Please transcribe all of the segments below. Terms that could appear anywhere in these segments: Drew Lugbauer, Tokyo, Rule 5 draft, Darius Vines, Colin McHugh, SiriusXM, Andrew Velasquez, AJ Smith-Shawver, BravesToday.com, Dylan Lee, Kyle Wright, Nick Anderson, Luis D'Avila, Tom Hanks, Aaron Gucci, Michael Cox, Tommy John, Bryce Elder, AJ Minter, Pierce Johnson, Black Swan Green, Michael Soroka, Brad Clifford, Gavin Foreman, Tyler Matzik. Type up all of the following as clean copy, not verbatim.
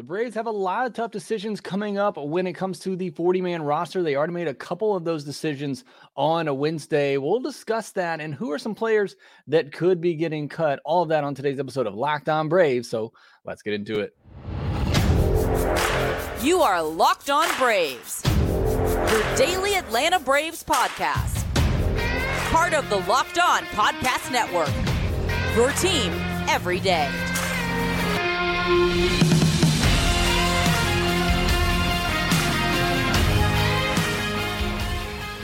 The Braves have a lot of tough decisions coming up when it comes to the 40-man roster. They already made a couple of those decisions on a Wednesday. We'll discuss that and who are some players that could be getting cut. All of that on today's episode of Locked On Braves. So let's get into it. You are Locked On Braves, your daily Atlanta Braves podcast. Part of the Locked On Podcast Network, your team every day.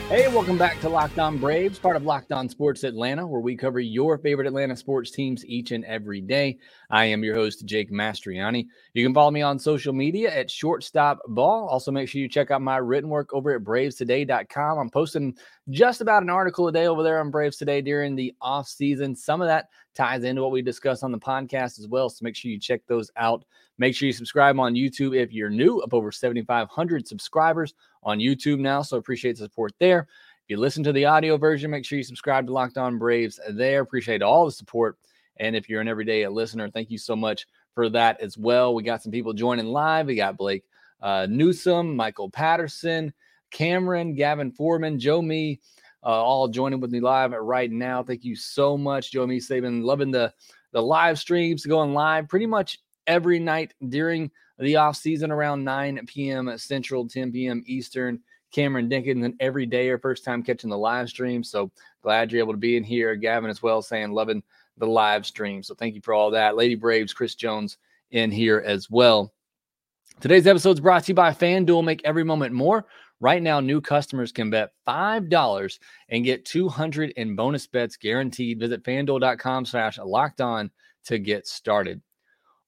Hey, welcome back to Locked On Braves, part of Locked On Sports Atlanta, where we cover your favorite Atlanta sports teams each and every day. I am your host, Jake Mastriani. You can follow me on social media at Shortstop Ball. Also, make sure you check out my written work over at BravesToday.com. I'm posting just about an article a day over there on Braves Today during the off season. Some of that ties into what we discuss on the podcast as well, so make sure you check those out. Make sure you subscribe on YouTube if you're new, up over 7,500 subscribers on YouTube now, so appreciate the support there. If you listen to the audio version, make sure you subscribe to Locked On Braves there. Appreciate all the support, and if you're an everyday listener, thank you so much for that as well. We got some people joining live. We got Blake Newsom, Michael Patterson, Cameron, Gavin Foreman, Joe Me, all joining with me live right now. Thank you so much, Joe Me. They've been loving the live streams, going live pretty much every night during the off season around 9 p.m. Central, 10 p.m. Eastern. Cameron Dinkins, and every day, our first time catching the live stream. So glad you're able to be in here. Gavin as well saying loving the live stream. So thank you for all that. Lady Braves, Chris Jones in here as well. Today's episode is brought to you by FanDuel. Make every moment more. Right now, new customers can bet $5 and get $200 in bonus bets guaranteed. Visit FanDuel.com/LockedOn to get started.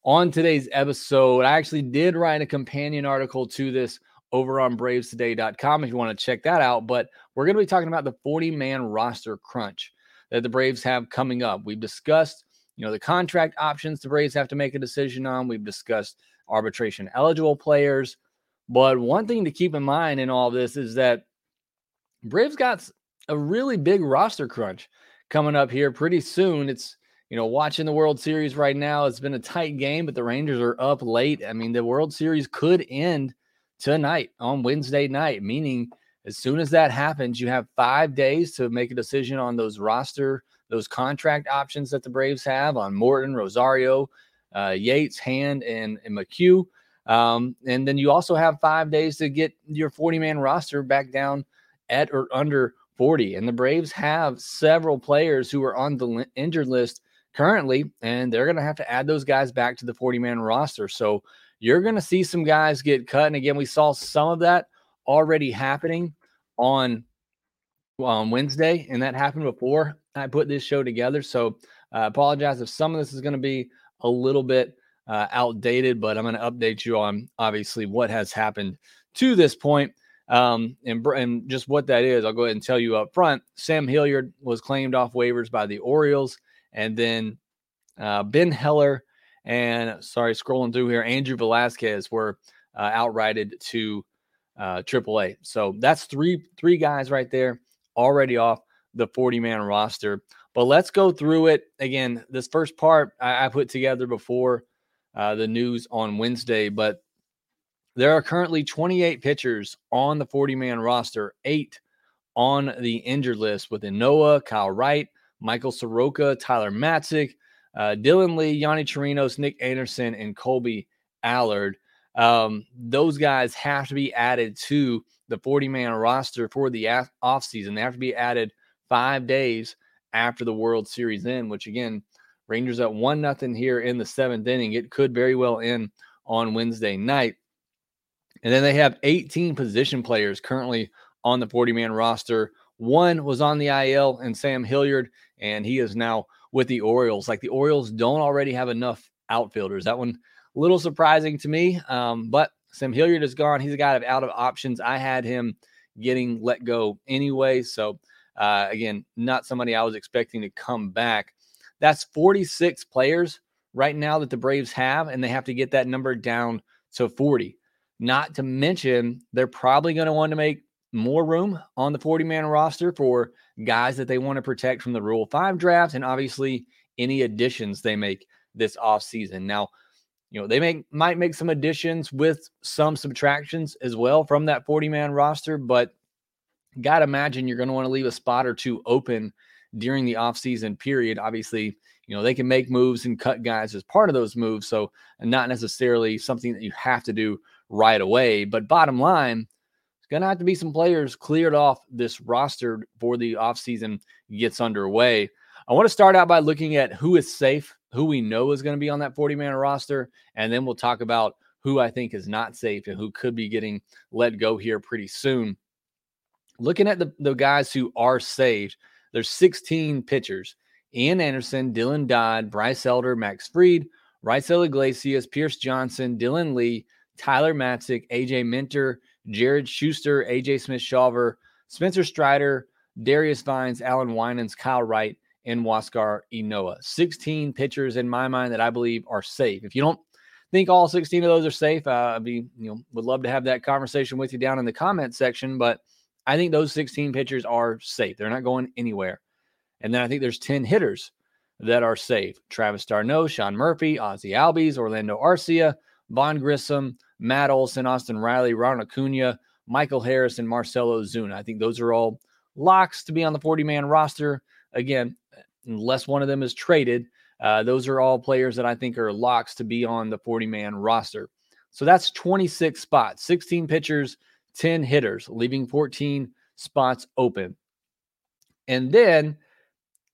On today's episode, I actually did write a companion article to this over on BravesToday.com if you want to check that out. But we're going to be talking about the 40-man roster crunch that the Braves have coming up. We've discussed, the contract options the Braves have to make a decision on. We've discussed arbitration-eligible players. But one thing to keep in mind in all this is that Braves got a really big roster crunch coming up here pretty soon. It's, watching the World Series right now, it's been a tight game, but the Rangers are up late. I mean, the World Series could end tonight on Wednesday night, meaning as soon as that happens, you have 5 days to make a decision on those roster, those contract options that the Braves have on Morton, Rosario, Yates, Hand, and McHugh. And then you also have 5 days to get your 40-man roster back down at or under 40. And the Braves have several players who are on the injured list currently, and they're going to have to add those guys back to the 40-man roster. So you're going to see some guys get cut. And again, we saw some of that already happening on Wednesday, and that happened before I put this show together. So I apologize if some of this is going to be a little bit outdated, but I'm going to update you on obviously what has happened to this point, and just what that is. I'll go ahead and tell you up front. Sam Hilliard was claimed off waivers by the Orioles, and then Ben Heller and Andrew Velasquez were outrighted to AAA. So that's three guys right there already off the 40-man roster. But let's go through it again. This first part I put together before the news on Wednesday, but there are currently 28 pitchers on the 40-man roster, 8 on the injured list with Noah, Kyle Wright, Michael Soroka, Tyler Matzik, Dylan Lee, Yanni Chirinos, Nick Anderson, and Colby Allard. Those guys have to be added to the 40-man roster for the offseason. They have to be added 5 days after the World Series end, which again, Rangers at 1-0 here in the 7th inning. It could very well end on Wednesday night. And then they have 18 position players currently on the 40-man roster. One was on the IL, and Sam Hilliard, and he is now with the Orioles. Like, the Orioles don't already have enough outfielders. That one, a little surprising to me, but Sam Hilliard is gone. He's a guy out of options. I had him getting let go anyway. So, again, not somebody I was expecting to come back. That's 46 players right now that the Braves have, and they have to get that number down to 40. Not to mention, they're probably going to want to make more room on the 40-man roster for guys that they want to protect from the Rule 5 draft and obviously any additions they make this offseason. Now, You know, they might make some additions with some subtractions as well from that 40-man roster, but got to imagine you're going to want to leave a spot or two open during the offseason period. Obviously, you know, they can make moves and cut guys as part of those moves, so not necessarily something that you have to do right away. But bottom line, it's going to have to be some players cleared off this roster before the offseason gets underway. I want to start out by looking at who is safe, who we know is going to be on that 40-man roster, and then we'll talk about who I think is not safe and who could be getting let go here pretty soon. Looking at the guys who are saved, there's 16 pitchers. Ian Anderson, Dylan Dodd, Bryce Elder, Max Fried, Raisel Iglesias, Pierce Johnson, Dylan Lee, Tyler Matzik, AJ Minter, Jared Schuster, AJ Smith-Shawver, Spencer Strider, Darius Vines, Alan Winans, Kyle Wright, and Waskar Ynoa. 16 pitchers in my mind that I believe are safe. If you don't think all 16 of those are safe, would love to have that conversation with you down in the comment section, but I think those 16 pitchers are safe. They're not going anywhere. And then I think there's 10 hitters that are safe. Travis d'Arnaud, Sean Murphy, Ozzie Albies, Orlando Arcia, Vaughn Grissom, Matt Olson, Austin Riley, Ronald Acuna, Michael Harris, and Marcell Ozuna. I think those are all locks to be on the 40-man roster. Again, unless one of them is traded, those are all players that I think are locks to be on the 40-man roster. So that's 26 spots, 16 pitchers, 10 hitters, leaving 14 spots open. And then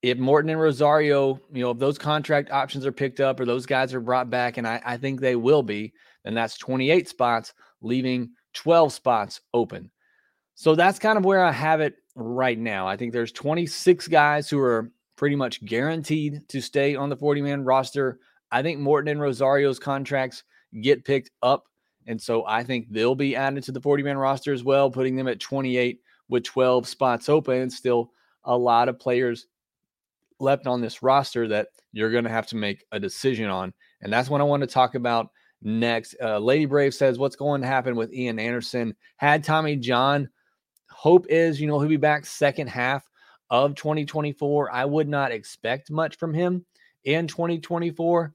if Morton and Rosario, if those contract options are picked up or those guys are brought back, and I think they will be, then that's 28 spots, leaving 12 spots open. So that's kind of where I have it right now. I think there's 26 guys who are pretty much guaranteed to stay on the 40-man roster. I think Morton and Rosario's contracts get picked up, and so I think they'll be added to the 40-man roster as well, putting them at 28 with 12 spots open. Still a lot of players left on this roster that you're going to have to make a decision on. And that's what I want to talk about next. Lady Brave says, what's going to happen with Ian Anderson? Had Tommy John. Hope is, he'll be back second half of 2024. I would not expect much from him in 2024,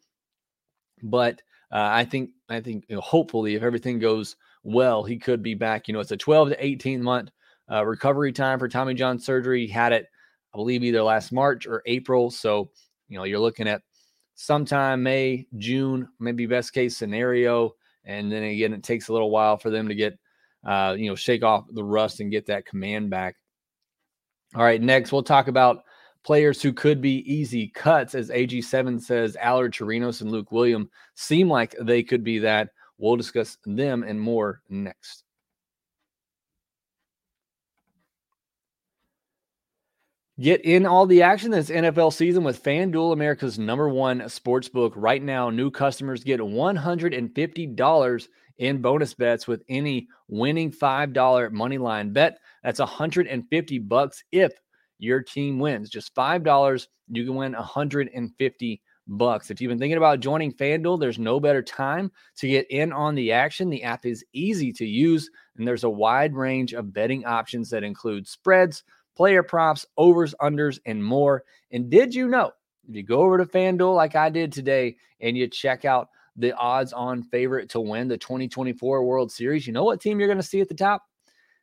but I think hopefully if everything goes well, he could be back. It's a 12 to 18 month recovery time for Tommy John surgery. He had it, I believe, either last March or April. So, you're looking at sometime May, June, maybe best case scenario. And then again, it takes a little while for them to get, shake off the rust and get that command back. All right, next we'll talk about players who could be easy cuts. As AG7 says, Allard Chirinos and Luke Williams seem like they could be that. We'll discuss them and more next. Get in all the action this NFL season with FanDuel, America's #1 sportsbook. Right now, new customers get $150 in bonus bets with any winning $5 money line bet. That's $150 if your team wins. Just $5, you can win $150. If you've been thinking about joining FanDuel, there's no better time to get in on the action. The app is easy to use, and there's a wide range of betting options that include spreads, player props, overs, unders, and more. And did you know, if you go over to FanDuel like I did today and you check out the odds-on favorite to win the 2024 World Series, you know what team you're going to see at the top?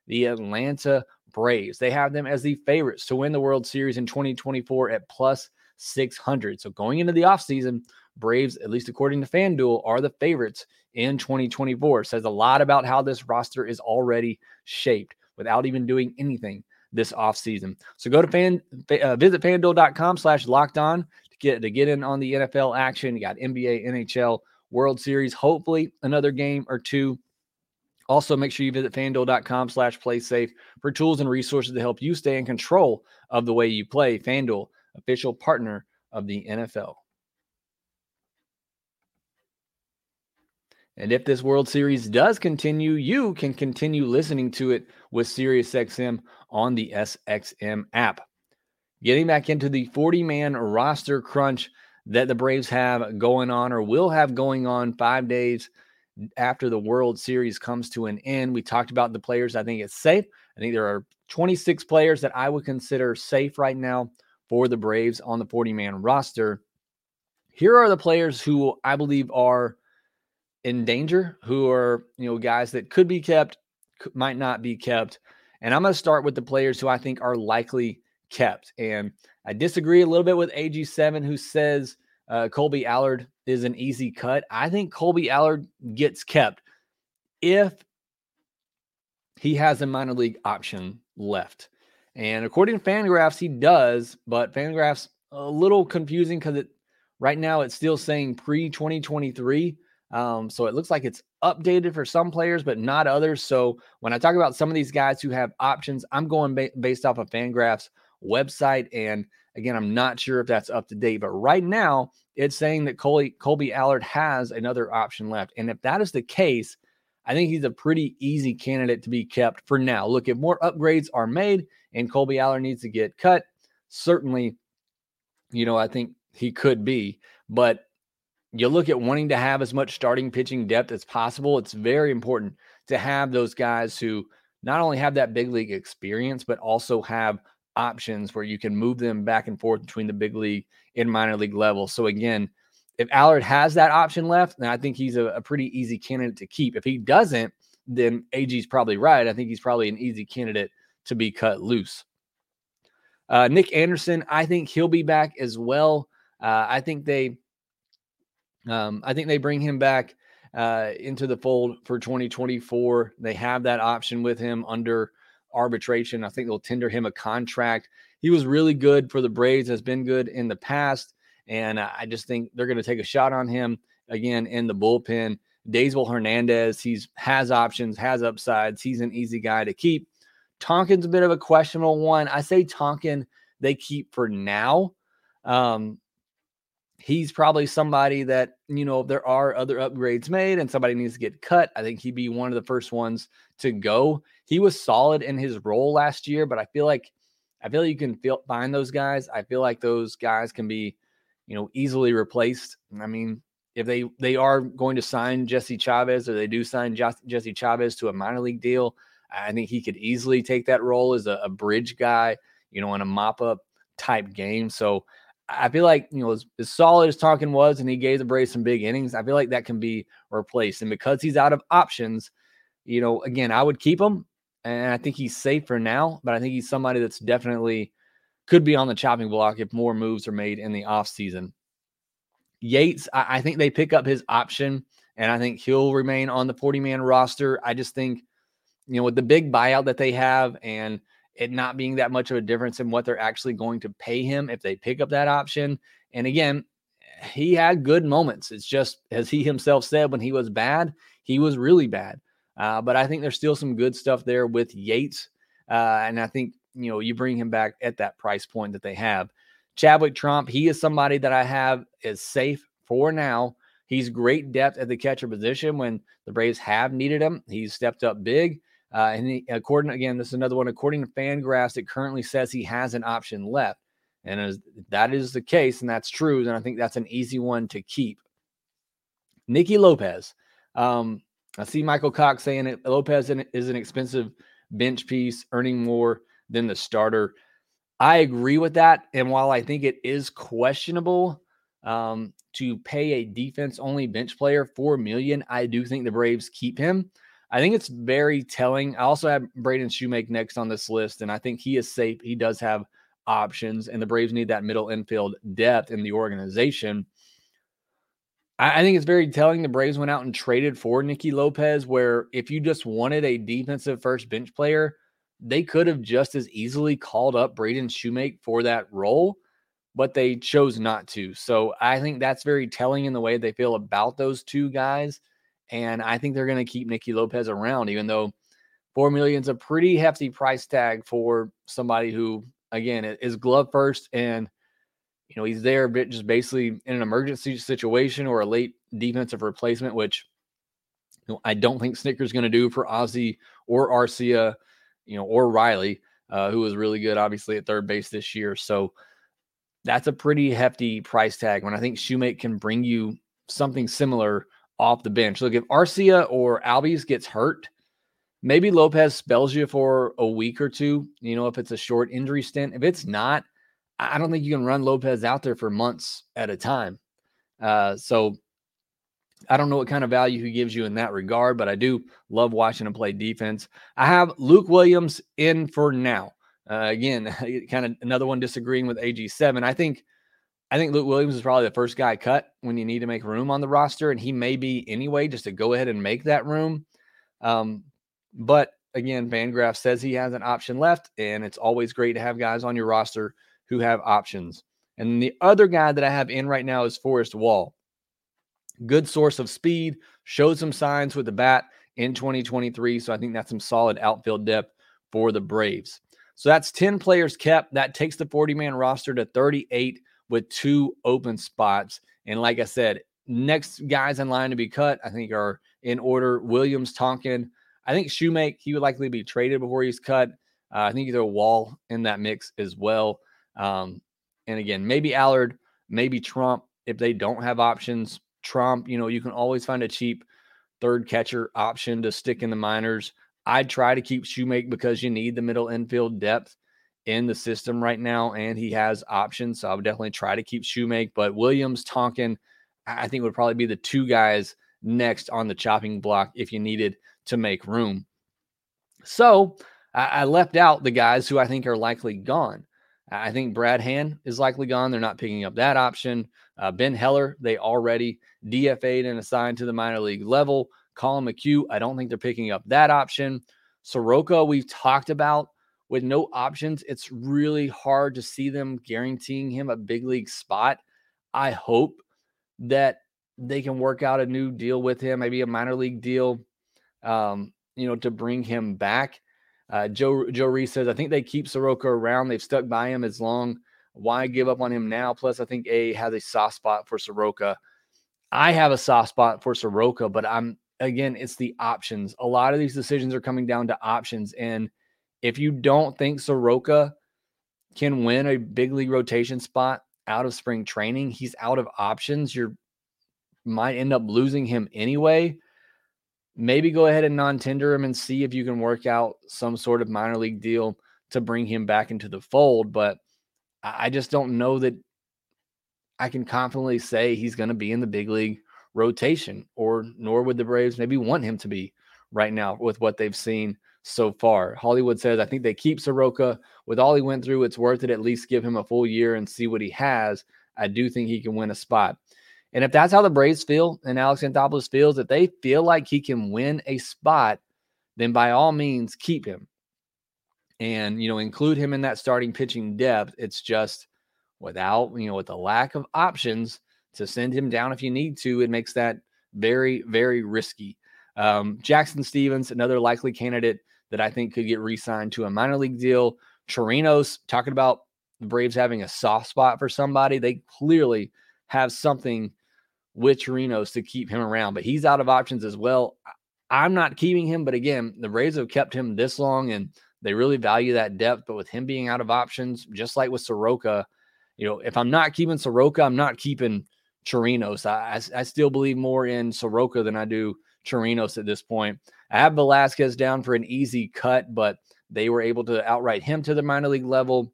The Atlanta Braves. They have them as the favorites to win the World Series in 2024 at +600. So going into the offseason, Braves, at least according to FanDuel, are the favorites in 2024. Says a lot about how this roster is already shaped without even doing anything this offseason. So go to visit FanDuel.com/lockedon to get in on the NFL action. You got NBA, NHL, World Series, hopefully another game or two. Also, make sure you visit FanDuel.com/PlaySafe for tools and resources to help you stay in control of the way you play. FanDuel, official partner of the NFL. And if this World Series does continue, you can continue listening to it with SiriusXM on the SXM app. Getting back into the 40-man roster crunch that the Braves have going on or will have going on 5 days after the World Series comes to an end. We talked about the players I think it's safe. I think there are 26 players that I would consider safe right now for the Braves on the 40-man roster. Here are the players who I believe are in danger, who are, you know, guys that could be kept, might not be kept. And I'm going to start with the players who I think are likely kept. And I disagree a little bit with AG7, who says Colby Allard is an easy cut. I think Colby Allard gets kept if he has a minor league option left. And according to Fangraphs, he does, but Fangraphs a little confusing because it right now it's still saying pre-2023. So it looks like it's updated for some players, but not others. So when I talk about some of these guys who have options, I'm going based off of Fangraphs website. And again, I'm not sure if that's up to date, but right now it's saying that Colby Allard has another option left. And if that is the case, I think he's a pretty easy candidate to be kept for now. Look, if more upgrades are made and Colby Allard needs to get cut, certainly, you know, I think he could be, but you look at wanting to have as much starting pitching depth as possible. It's very important to have those guys who not only have that big league experience, but also have options where you can move them back and forth between the big league and minor league level. So again, if Allard has that option left, then I think he's a pretty easy candidate to keep. If he doesn't, then AG's probably right. I think he's probably an easy candidate to be cut loose. Nick Anderson, I think he'll be back as well. I think they bring him back into the fold for 2024. They have that option with him under arbitration. I think they'll tender him a contract. He was really good for the Braves, has been good in the past, and I just think they're going to take a shot on him again in the bullpen. Daisel Hernandez, has options, has upsides. He's an easy guy to keep. Tonkin's a bit of a questionable one. I say Tonkin they keep for now. He's probably somebody that, you know, if there are other upgrades made and somebody needs to get cut, I think he'd be one of the first ones to go. He was solid in his role last year, but I feel like you can find those guys. I feel like those guys can be, you know, easily replaced. I mean, if they are going to sign Jesse Chavez, or they do sign Jesse Chavez to a minor league deal, I think he could easily take that role as a bridge guy, you know, in a mop-up type game. So I feel like, you know, as solid as Tonkin was, and he gave the Braves some big innings, I feel like that can be replaced. And because he's out of options, you know, again, I would keep him, and I think he's safe for now, but I think he's somebody that's definitely could be on the chopping block if more moves are made in the offseason. Yates, I think they pick up his option, and I think he'll remain on the 40-man roster. I just think, you know, with the big buyout that they have and it not being that much of a difference in what they're actually going to pay him if they pick up that option. And again, he had good moments. It's just, as he himself said, when he was bad, he was really bad. But I think there's still some good stuff there with Yates. And I think, you know, you bring him back at that price point that they have. Chadwick Tromp, he is somebody that I have is safe for now. He's great depth at the catcher position. When the Braves have needed him, he's stepped up big. According to Fangraphs, it currently says he has an option left. And as that is the case, and that's true, then I think that's an easy one to keep. Nicky Lopez. I see Michael Cox saying that Lopez is an expensive bench piece, earning more than the starter. I agree with that. And while I think it is questionable to pay a defense-only bench player $4 million, I do think the Braves keep him. I think it's very telling. I also have Braden Shoemake next on this list, and I think he is safe. He does have options, and the Braves need that middle infield depth in the organization. I think it's very telling the Braves went out and traded for Nicky Lopez, where if you just wanted a defensive first bench player, they could have just as easily called up Braden Shoemake for that role, but they chose not to. So I think that's very telling in the way they feel about those two guys. And I think they're going to keep Nicky Lopez around, even though $4 million is a pretty hefty price tag for somebody who, again, is glove first. And, you know, he's there just basically in an emergency situation or a late defensive replacement, which, you know, I don't think Snicker's going to do for Ozzie or Arcia, you know, or Riley, who was really good, obviously, at third base this year. So that's a pretty hefty price tag when I think Shoemake can bring you something similar off the bench. Look, if Arcia or Albies gets hurt, maybe Lopez spells you for a week or two, you know, if it's a short injury stint. If it's not, I don't think you can run Lopez out there for months at a time. So I don't know what kind of value he gives you in that regard, but I do love watching him play defense. I have Luke Williams in for now. Again, kind of another one disagreeing with AG7. I think Luke Williams is probably the first guy cut when you need to make room on the roster, and he may be anyway just to go ahead and make that room. But again, Fangraphs says he has an option left, and it's always great to have guys on your roster who have options. And the other guy that I have in right now is Forrest Wall. Good source of speed, showed some signs with the bat in 2023, so I think that's some solid outfield depth for the Braves. So that's 10 players kept. That takes the 40-man roster to 38 with 2 open spots. And like I said, next guys in line to be cut, I think, are in order: Williams, Tonkin. I think Shoemake, he would likely be traded before he's cut. I think either Wall in that mix as well. And again, maybe Allard, maybe Tromp if they don't have options. Tromp, you know, you can always find a cheap third catcher option to stick in the minors. I'd try to keep Shoemake because you need the middle infield depth in the system right now, and he has options. So I would definitely try to keep Shoemake, but Williams, Tonkin, I think would probably be the two guys next on the chopping block if you needed to make room. So I left out the guys who I think are likely gone. I think Brad Hand is likely gone. They're not picking up that option. Ben Heller, they already DFA'd and assigned to the minor league level. Colin McHugh, I don't think they're picking up that option. Soroka, we've talked about with no options. It's really hard to see them guaranteeing him a big league spot. I hope that they can work out a new deal with him, maybe a minor league deal, to bring him back. Joe Reese says, I think they keep Soroka around. They've stuck by him as long. Why give up on him now? Plus, I think A has a soft spot for Soroka. I have a soft spot for Soroka, but again, it's the options. A lot of these decisions are coming down to options. And if you don't think Soroka can win a big league rotation spot out of spring training, he's out of options. You might end up losing him anyway. Maybe go ahead and non-tender him and see if you can work out some sort of minor league deal to bring him back into the fold. But I just don't know that I can confidently say he's going to be in the big league rotation, or nor would the Braves maybe want him to be right now with what they've seen so far. Hollywood says, I think they keep Soroka. With all he went through, it's worth it. At least give him a full year and see what he has. I do think he can win a spot. And if that's how the Braves feel and Alex Anthopoulos feels, if they feel like he can win a spot, then by all means, keep him and, include him in that starting pitching depth. It's just with the lack of options to send him down if you need to, it makes that very, very risky. Jackson Stevens, another likely candidate that I think could get re-signed to a minor league deal. Chirinos, talking about the Braves having a soft spot for somebody. They clearly have something with Chirinos to keep him around, but he's out of options as well. I'm not keeping him, but again, the Braves have kept him this long and they really value that depth. But with him being out of options, just like with Soroka, if I'm not keeping Soroka, I'm not keeping Chirinos. I still believe more in Soroka than I do Chirinos at this point. I have Velasquez down for an easy cut, but they were able to outright him to the minor league level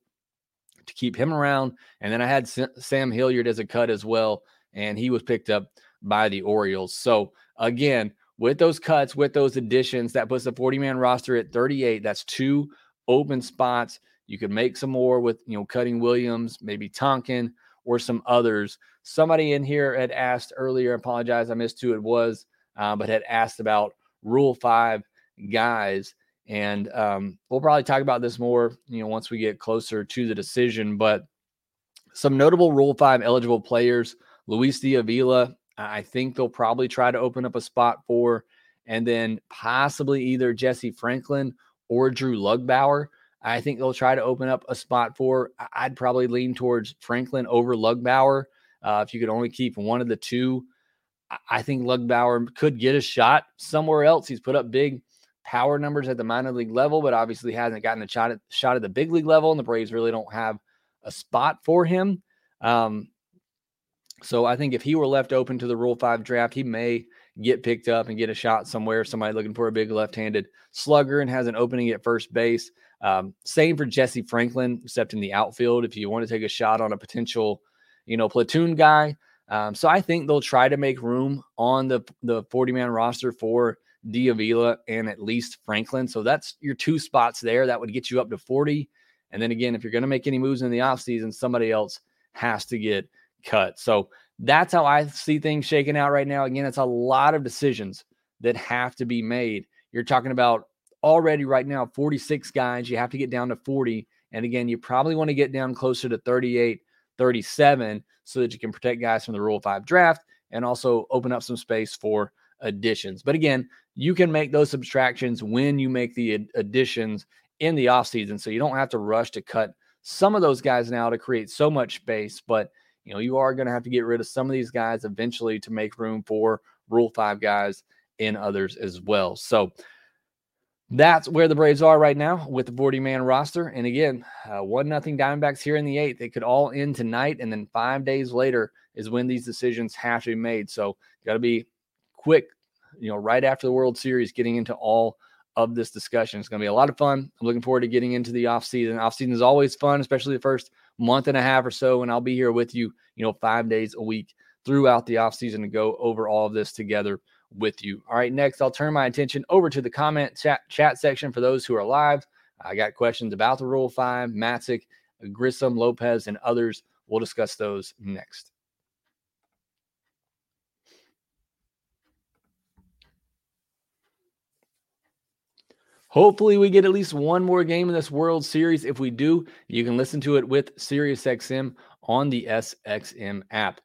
to keep him around. And then I had Sam Hilliard as a cut as well, and he was picked up by the Orioles. So again, with those cuts, with those additions, that puts the 40-man roster at 38. That's 2 open spots. You could make some more with, cutting Williams, maybe Tonkin, or some others. Somebody in here had asked earlier, apologize, I missed who it was, but had asked about Rule 5 guys. And we'll probably talk about this more, once we get closer to the decision. But some notable Rule 5 eligible players: Luis D'Avila, I think they'll probably try to open up a spot for, and then possibly either Jesse Franklin or Drew Lugbauer. I think they'll try to open up a spot for. I'd probably lean towards Franklin over Lugbauer. If you could only keep one of the two, I think Lugbauer could get a shot somewhere else. He's put up big power numbers at the minor league level, but obviously hasn't gotten a shot at the big league level, and the Braves really don't have a spot for him. So I think if he were left open to the Rule 5 draft, he may get picked up and get a shot somewhere. Somebody looking for a big left-handed slugger and has an opening at first base. Same for Jesse Franklin, except in the outfield. If you want to take a shot on a potential, platoon guy, So I think they'll try to make room on the 40-man roster for D'Avila and at least Franklin. So that's your two spots there. That would get you up to 40. And then again, if you're going to make any moves in the offseason, somebody else has to get cut. So that's how I see things shaking out right now. Again, it's a lot of decisions that have to be made. You're talking about already right now 46 guys. You have to get down to 40. And again, you probably want to get down closer to 38, 37 so that you can protect guys from the Rule 5 draft and also open up some space for additions. But again, you can make those subtractions when you make the additions in the offseason. So you don't have to rush to cut some of those guys now to create so much space. But you know, you are going to have to get rid of some of these guys eventually to make room for Rule 5 guys and others as well. So that's where the Braves are right now with the 40-man roster. And again, 1-0 Diamondbacks here in the 8th. They could all end tonight, and then 5 days later is when these decisions have to be made. So got to be quick, you know, right after the World Series, getting into all of this discussion. It's going to be a lot of fun. I'm looking forward to getting into the offseason. Offseason is always fun, especially the first month and a half or so, and I'll be here with you, you know, 5 days a week throughout the offseason to go over all of this together with you. All right, next, I'll turn my attention over to the comment chat section for those who are live. I got questions about the Rule 5, Matzik, Grissom, Lopez, and others. We'll discuss those next. Hopefully we get at least one more game in this World Series. If we do, you can listen to it with SiriusXM on the SXM app.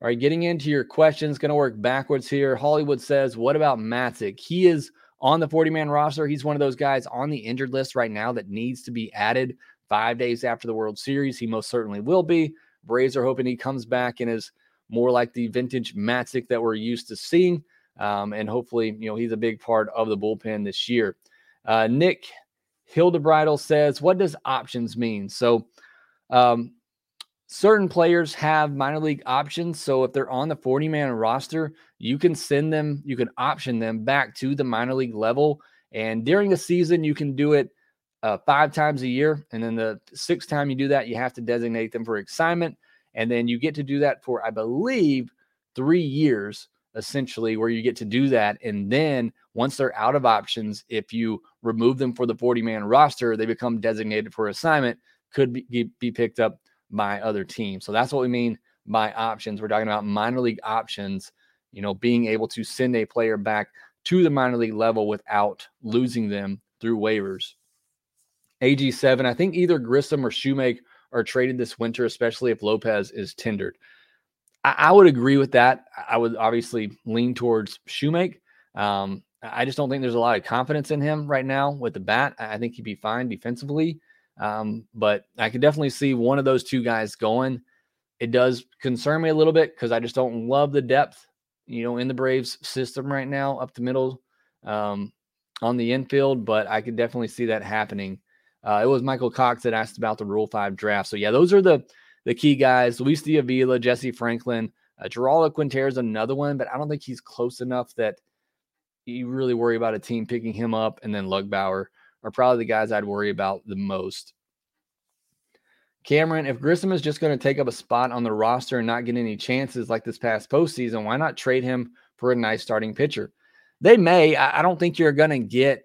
All right, getting into your questions, going to work backwards here. Hollywood says, what about Matzik? He is on the 40-man roster. He's one of those guys on the injured list right now that needs to be added 5 days after the World Series. He most certainly will be. Braves are hoping he comes back and is more like the vintage Matzik that we're used to seeing. And hopefully, you know, he's a big part of the bullpen this year. Nick Hildebridle says, what does options mean? So certain players have minor league options. So if they're on the 40-man roster, you can send them, you can option them back to the minor league level. And during the season, you can do it 5 times a year. And then the 6th time you do that, you have to designate them for assignment. And then you get to do that for, I believe, 3 years, essentially, where you get to do that. And then once they're out of options, if you remove them for the 40-man roster, they become designated for assignment, could be picked up by other teams. So that's what we mean by options. We're talking about minor league options, you know, being able to send a player back to the minor league level without losing them through waivers. AG7, I think either Grissom or Shoemaker are traded this winter, especially if Lopez is tendered. I would agree with that. I would obviously lean towards Shoemaker. I just don't think there's a lot of confidence in him right now with the bat. I think he'd be fine defensively, but I could definitely see one of those two guys going. It does concern me a little bit because I just don't love the depth, you know, in the Braves system right now up the middle on the infield, but I could definitely see that happening. It was Michael Cox that asked about the Rule 5 draft. So, yeah, those are the key guys. Luis D'Avila, Jesse Franklin, Geraldo Quintero is another one, but I don't think he's close enough that you really worry about a team picking him up, and then Lugbauer are probably the guys I'd worry about the most. Cameron, if Grissom is just going to take up a spot on the roster and not get any chances like this past postseason, why not trade him for a nice starting pitcher? They may. I don't think you're going to get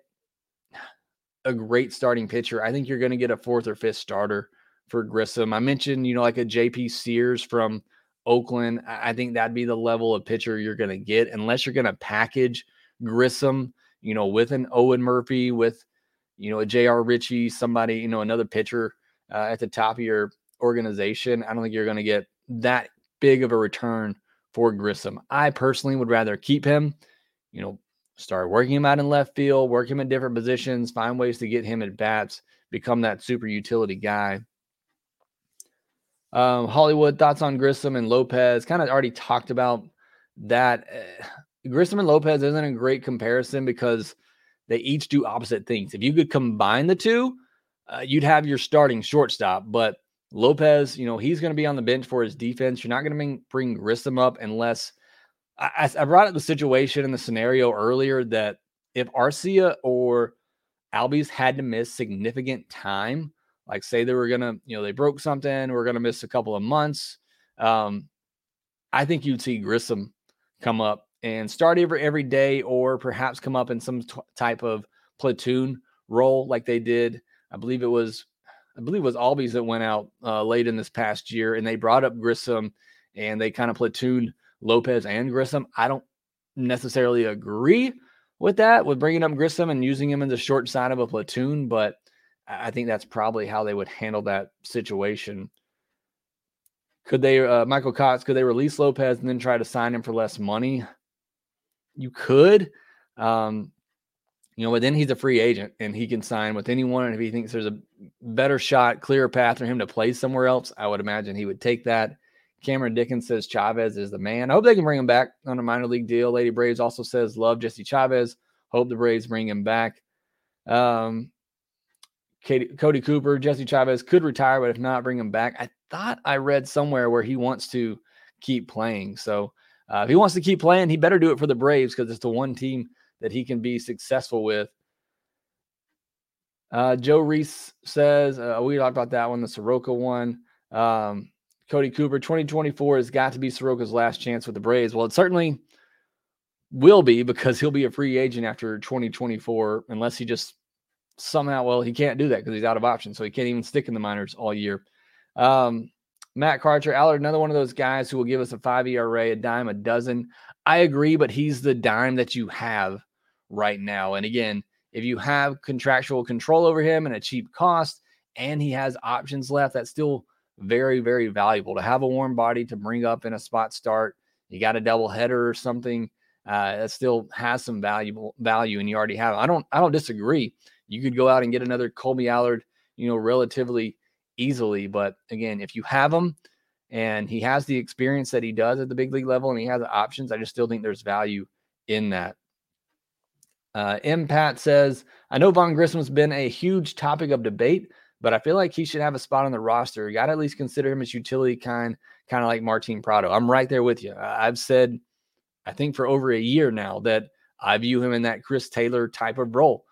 a great starting pitcher. I think you're going to get a 4th or 5th starter for Grissom. I mentioned, you know, like a JP Sears from Oakland. I think that'd be the level of pitcher you're going to get unless you're going to package Grissom, you know, with an Owen Murphy, with, you know, a J.R. Ritchie, somebody, you know, another pitcher at the top of your organization. I don't think you're going to get that big of a return for Grissom. I personally would rather keep him, you know, start working him out in left field, work him in different positions, find ways to get him at bats, become that super utility guy. Hollywood, thoughts on Grissom and Lopez? Kind of already talked about that. Grissom and Lopez isn't a great comparison because they each do opposite things. If you could combine the two, you'd have your starting shortstop. But Lopez, you know, he's going to be on the bench for his defense. You're not going to bring Grissom up unless I brought up the situation and the scenario earlier that if Arcia or Albies had to miss significant time, like say they were going to, you know, they broke something, we're going to miss a couple of months. I think you'd see Grissom come up and start every day, or perhaps come up in some type of platoon role like they did. I believe it was Albies that went out late in this past year, and they brought up Grissom and they kind of platooned Lopez and Grissom. I don't necessarily agree with that, with bringing up Grissom and using him in the short side of a platoon, but I think that's probably how they would handle that situation. Could they, Michael Cox, could they release Lopez and then try to sign him for less money? You could, but then he's a free agent and he can sign with anyone. And if he thinks there's a better shot, clearer path for him to play somewhere else, I would imagine he would take that. Cameron Dickens says Chavez is the man. I hope they can bring him back on a minor league deal. Lady Braves also says, love Jesse Chavez. Hope the Braves bring him back. Cody Cooper, Jesse Chavez could retire, but if not, bring him back. I thought I read somewhere where he wants to keep playing. So if he wants to keep playing, he better do it for the Braves, because it's the one team that he can be successful with. Joe Reese says, we talked about that one, the Soroka one. Cody Cooper, 2024 has got to be Soroka's last chance with the Braves. Well, it certainly will be, because he'll be a free agent after 2024, unless he just somehow, well, he can't do that because he's out of options, so he can't even stick in the minors all year. Matt Carter, Allard, another one of those guys who will give us a 5 ERA, a dime a dozen. I agree, but he's the dime that you have right now. And again, if you have contractual control over him and a cheap cost, and he has options left, that's still very, very valuable to have a warm body to bring up in a spot start. You got a double header or something that still has some value, and you already have. I don't disagree. You could go out and get another Colby Allard, relatively easily. But again, if you have him and he has the experience that he does at the big league level and he has the options, I just still think there's value in that. M. Pat says, I know Von Grissom's been a huge topic of debate, but I feel like he should have a spot on the roster. You got to at least consider him as utility kind of like Martin Prado. I'm right there with you. I've said, I think for over a year now, that I view him in that Chris Taylor type of role.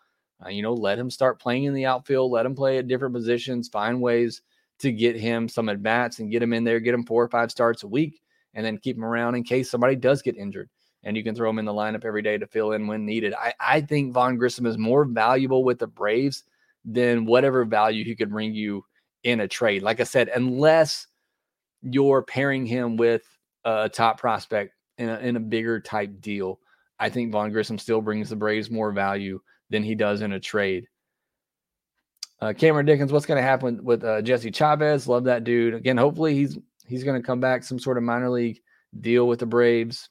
Let him start playing in the outfield, let him play at different positions, find ways to get him some at-bats and get him in there, get him 4 or 5 starts a week, and then keep him around in case somebody does get injured. And you can throw him in the lineup every day to fill in when needed. I think Von Grissom is more valuable with the Braves than whatever value he could bring you in a trade. Like I said, unless you're pairing him with a top prospect in a bigger type deal, I think Von Grissom still brings the Braves more value than he does in a trade. Cameron Dickens, what's going to happen with Jesse Chavez? Love that dude. Again, hopefully he's going to come back, some sort of minor league deal with the Braves.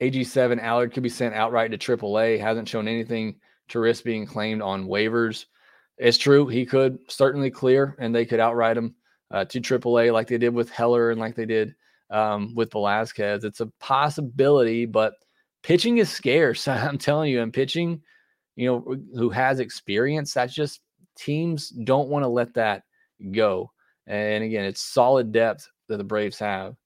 AG7, Allard could be sent outright to AAA. Hasn't shown anything to risk being claimed on waivers. It's true. He could certainly clear, and they could outright him to AAA like they did with Heller and like they did with Velazquez. It's a possibility, but pitching is scarce, I'm telling you, and pitching, who has experience, that's just teams don't want to let that go. And again, it's solid depth that the Braves have.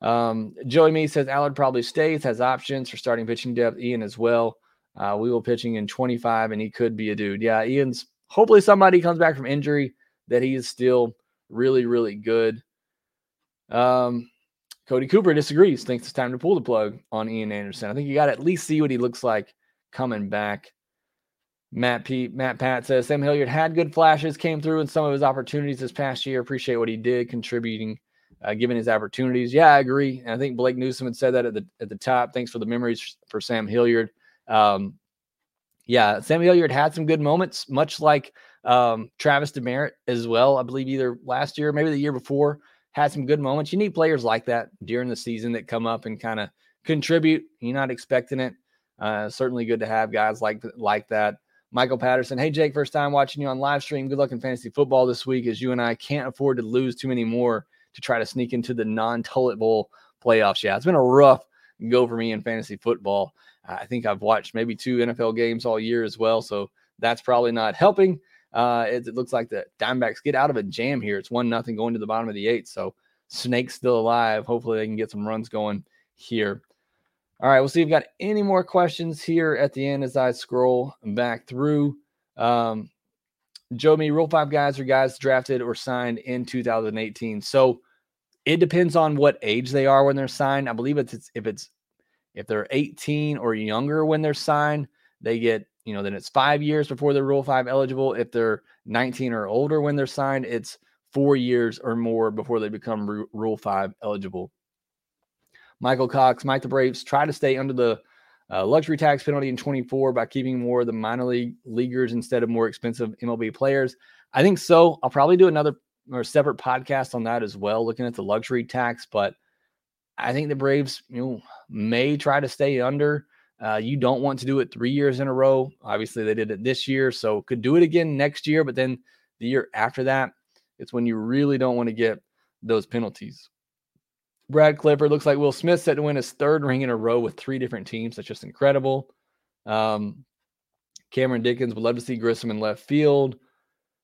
Joey Mee says Allard probably stays, has options for starting pitching depth. Ian as well. We will pitching in 25, and he could be a dude. Yeah, Ian's hopefully somebody comes back from injury that he is still really, really good. Cody Cooper disagrees, thinks it's time to pull the plug on Ian Anderson. I think you got to at least see what he looks like coming back. Matt Pat says, Sam Hilliard had good flashes, came through in some of his opportunities this past year. Appreciate what he did, contributing, given his opportunities. Yeah, I agree. And I think Blake Newsome had said that at the top. Thanks for the memories for Sam Hilliard. Sam Hilliard had some good moments, much like Travis DeMeritt as well. I believe either last year, maybe the year before, had some good moments. You need players like that during the season that come up and kind of contribute. You're not expecting it. Certainly good to have guys like that. Michael Patterson. Hey, Jake, first time watching you on live stream. Good luck in fantasy football this week, as you and I can't afford to lose too many more to try to sneak into the non-Tullet Bowl playoffs. Yeah, it's been a rough go for me in fantasy football. I think I've watched maybe 2 NFL games all year as well, so that's probably not helping. It looks like the Diamondbacks get out of a jam here. It's 1-0 going to the bottom of the 8th. So Snake's still alive. Hopefully they can get some runs going here. All right, we'll see if you've got any more questions here at the end as I scroll back through. Joe, me, Rule 5 guys are guys drafted or signed in 2018. So It depends on what age they are when they're signed. I believe if they're 18 or younger when they're signed, they get, then it's 5 years before they're Rule 5 eligible. If they're 19 or older when they're signed, it's 4 years or more before they become Rule 5 eligible. Michael Cox, Mike the Braves, try to stay under the luxury tax penalty in 24 by keeping more of the minor league leaguers instead of more expensive MLB players. I think so. I'll probably do another or separate podcast on that as well, looking at the luxury tax. But I think the Braves, may try to stay under. You don't want to do it 3 years in a row. Obviously, they did it this year, so could do it again next year. But then the year after that, it's when you really don't want to get those penalties. Brad Clifford, looks like Will Smith set to win his third ring in a row with three different teams. That's just incredible. Cameron Dickens, would love to see Grissom in left field.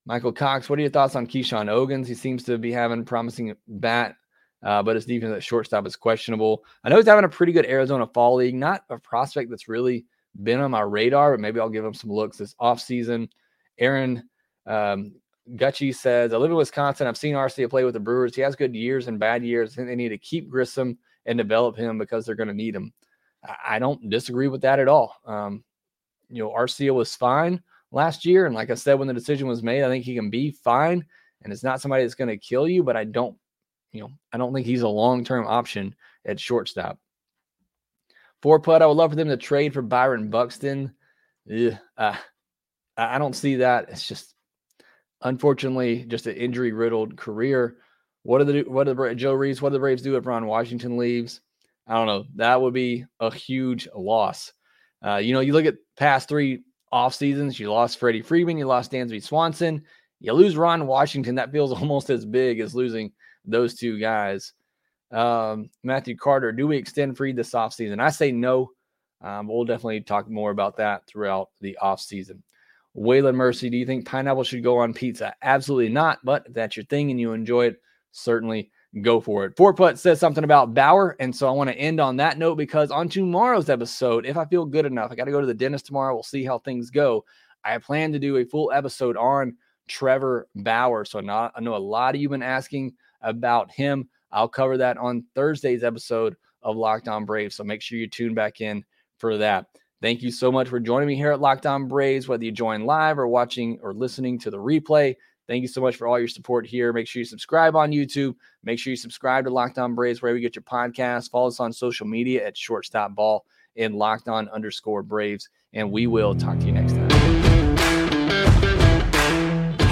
Michael Cox, what are your thoughts on Keyshawn Ogans? He seems to be having a promising bat, but his defense at shortstop is questionable. I know he's having a pretty good Arizona Fall League. Not a prospect that's really been on my radar, but maybe I'll give him some looks this offseason. Aaron Gucci says, I live in Wisconsin. I've seen Arcia play with the Brewers. He has good years and bad years. I think they need to keep Grissom and develop him because they're going to need him. I don't disagree with that at all. Arcia was fine last year, and like I said, when the decision was made, I think he can be fine, and it's not somebody that's going to kill you, but I don't think he's a long-term option at shortstop. For putt, I would love for them to trade for Byron Buxton. I don't see that. It's just, unfortunately, just an injury-riddled career. What do the Braves do if Ron Washington leaves? I don't know. That would be a huge loss. You look at past three off seasons. You lost Freddie Freeman. You lost Dansby Swanson. You lose Ron Washington. That feels almost as big as losing those two guys. Matthew Carter, do we extend Freed this offseason? I say no. We'll definitely talk more about that throughout the offseason. Waylon Mercy, do you think pineapple should go on pizza? Absolutely not, but if that's your thing and you enjoy it, certainly go for it. Four Putt says something about Bauer, and so I want to end on that note because on tomorrow's episode, if I feel good enough, I got to go to the dentist tomorrow. We'll see how things go. I plan to do a full episode on Trevor Bauer, so I know a lot of you have been asking about him. I'll cover that on Thursday's episode of Locked On Braves, so make sure you tune back in for that. Thank you so much for joining me here at Locked On Braves, whether you join live or watching or listening to the replay. Thank you so much for all your support here. Make sure you subscribe on YouTube. Make sure you subscribe to Locked On Braves wherever you get your podcast. Follow us on social media at Shortstop Ball and Locked On_Braves. And we will talk to you next time.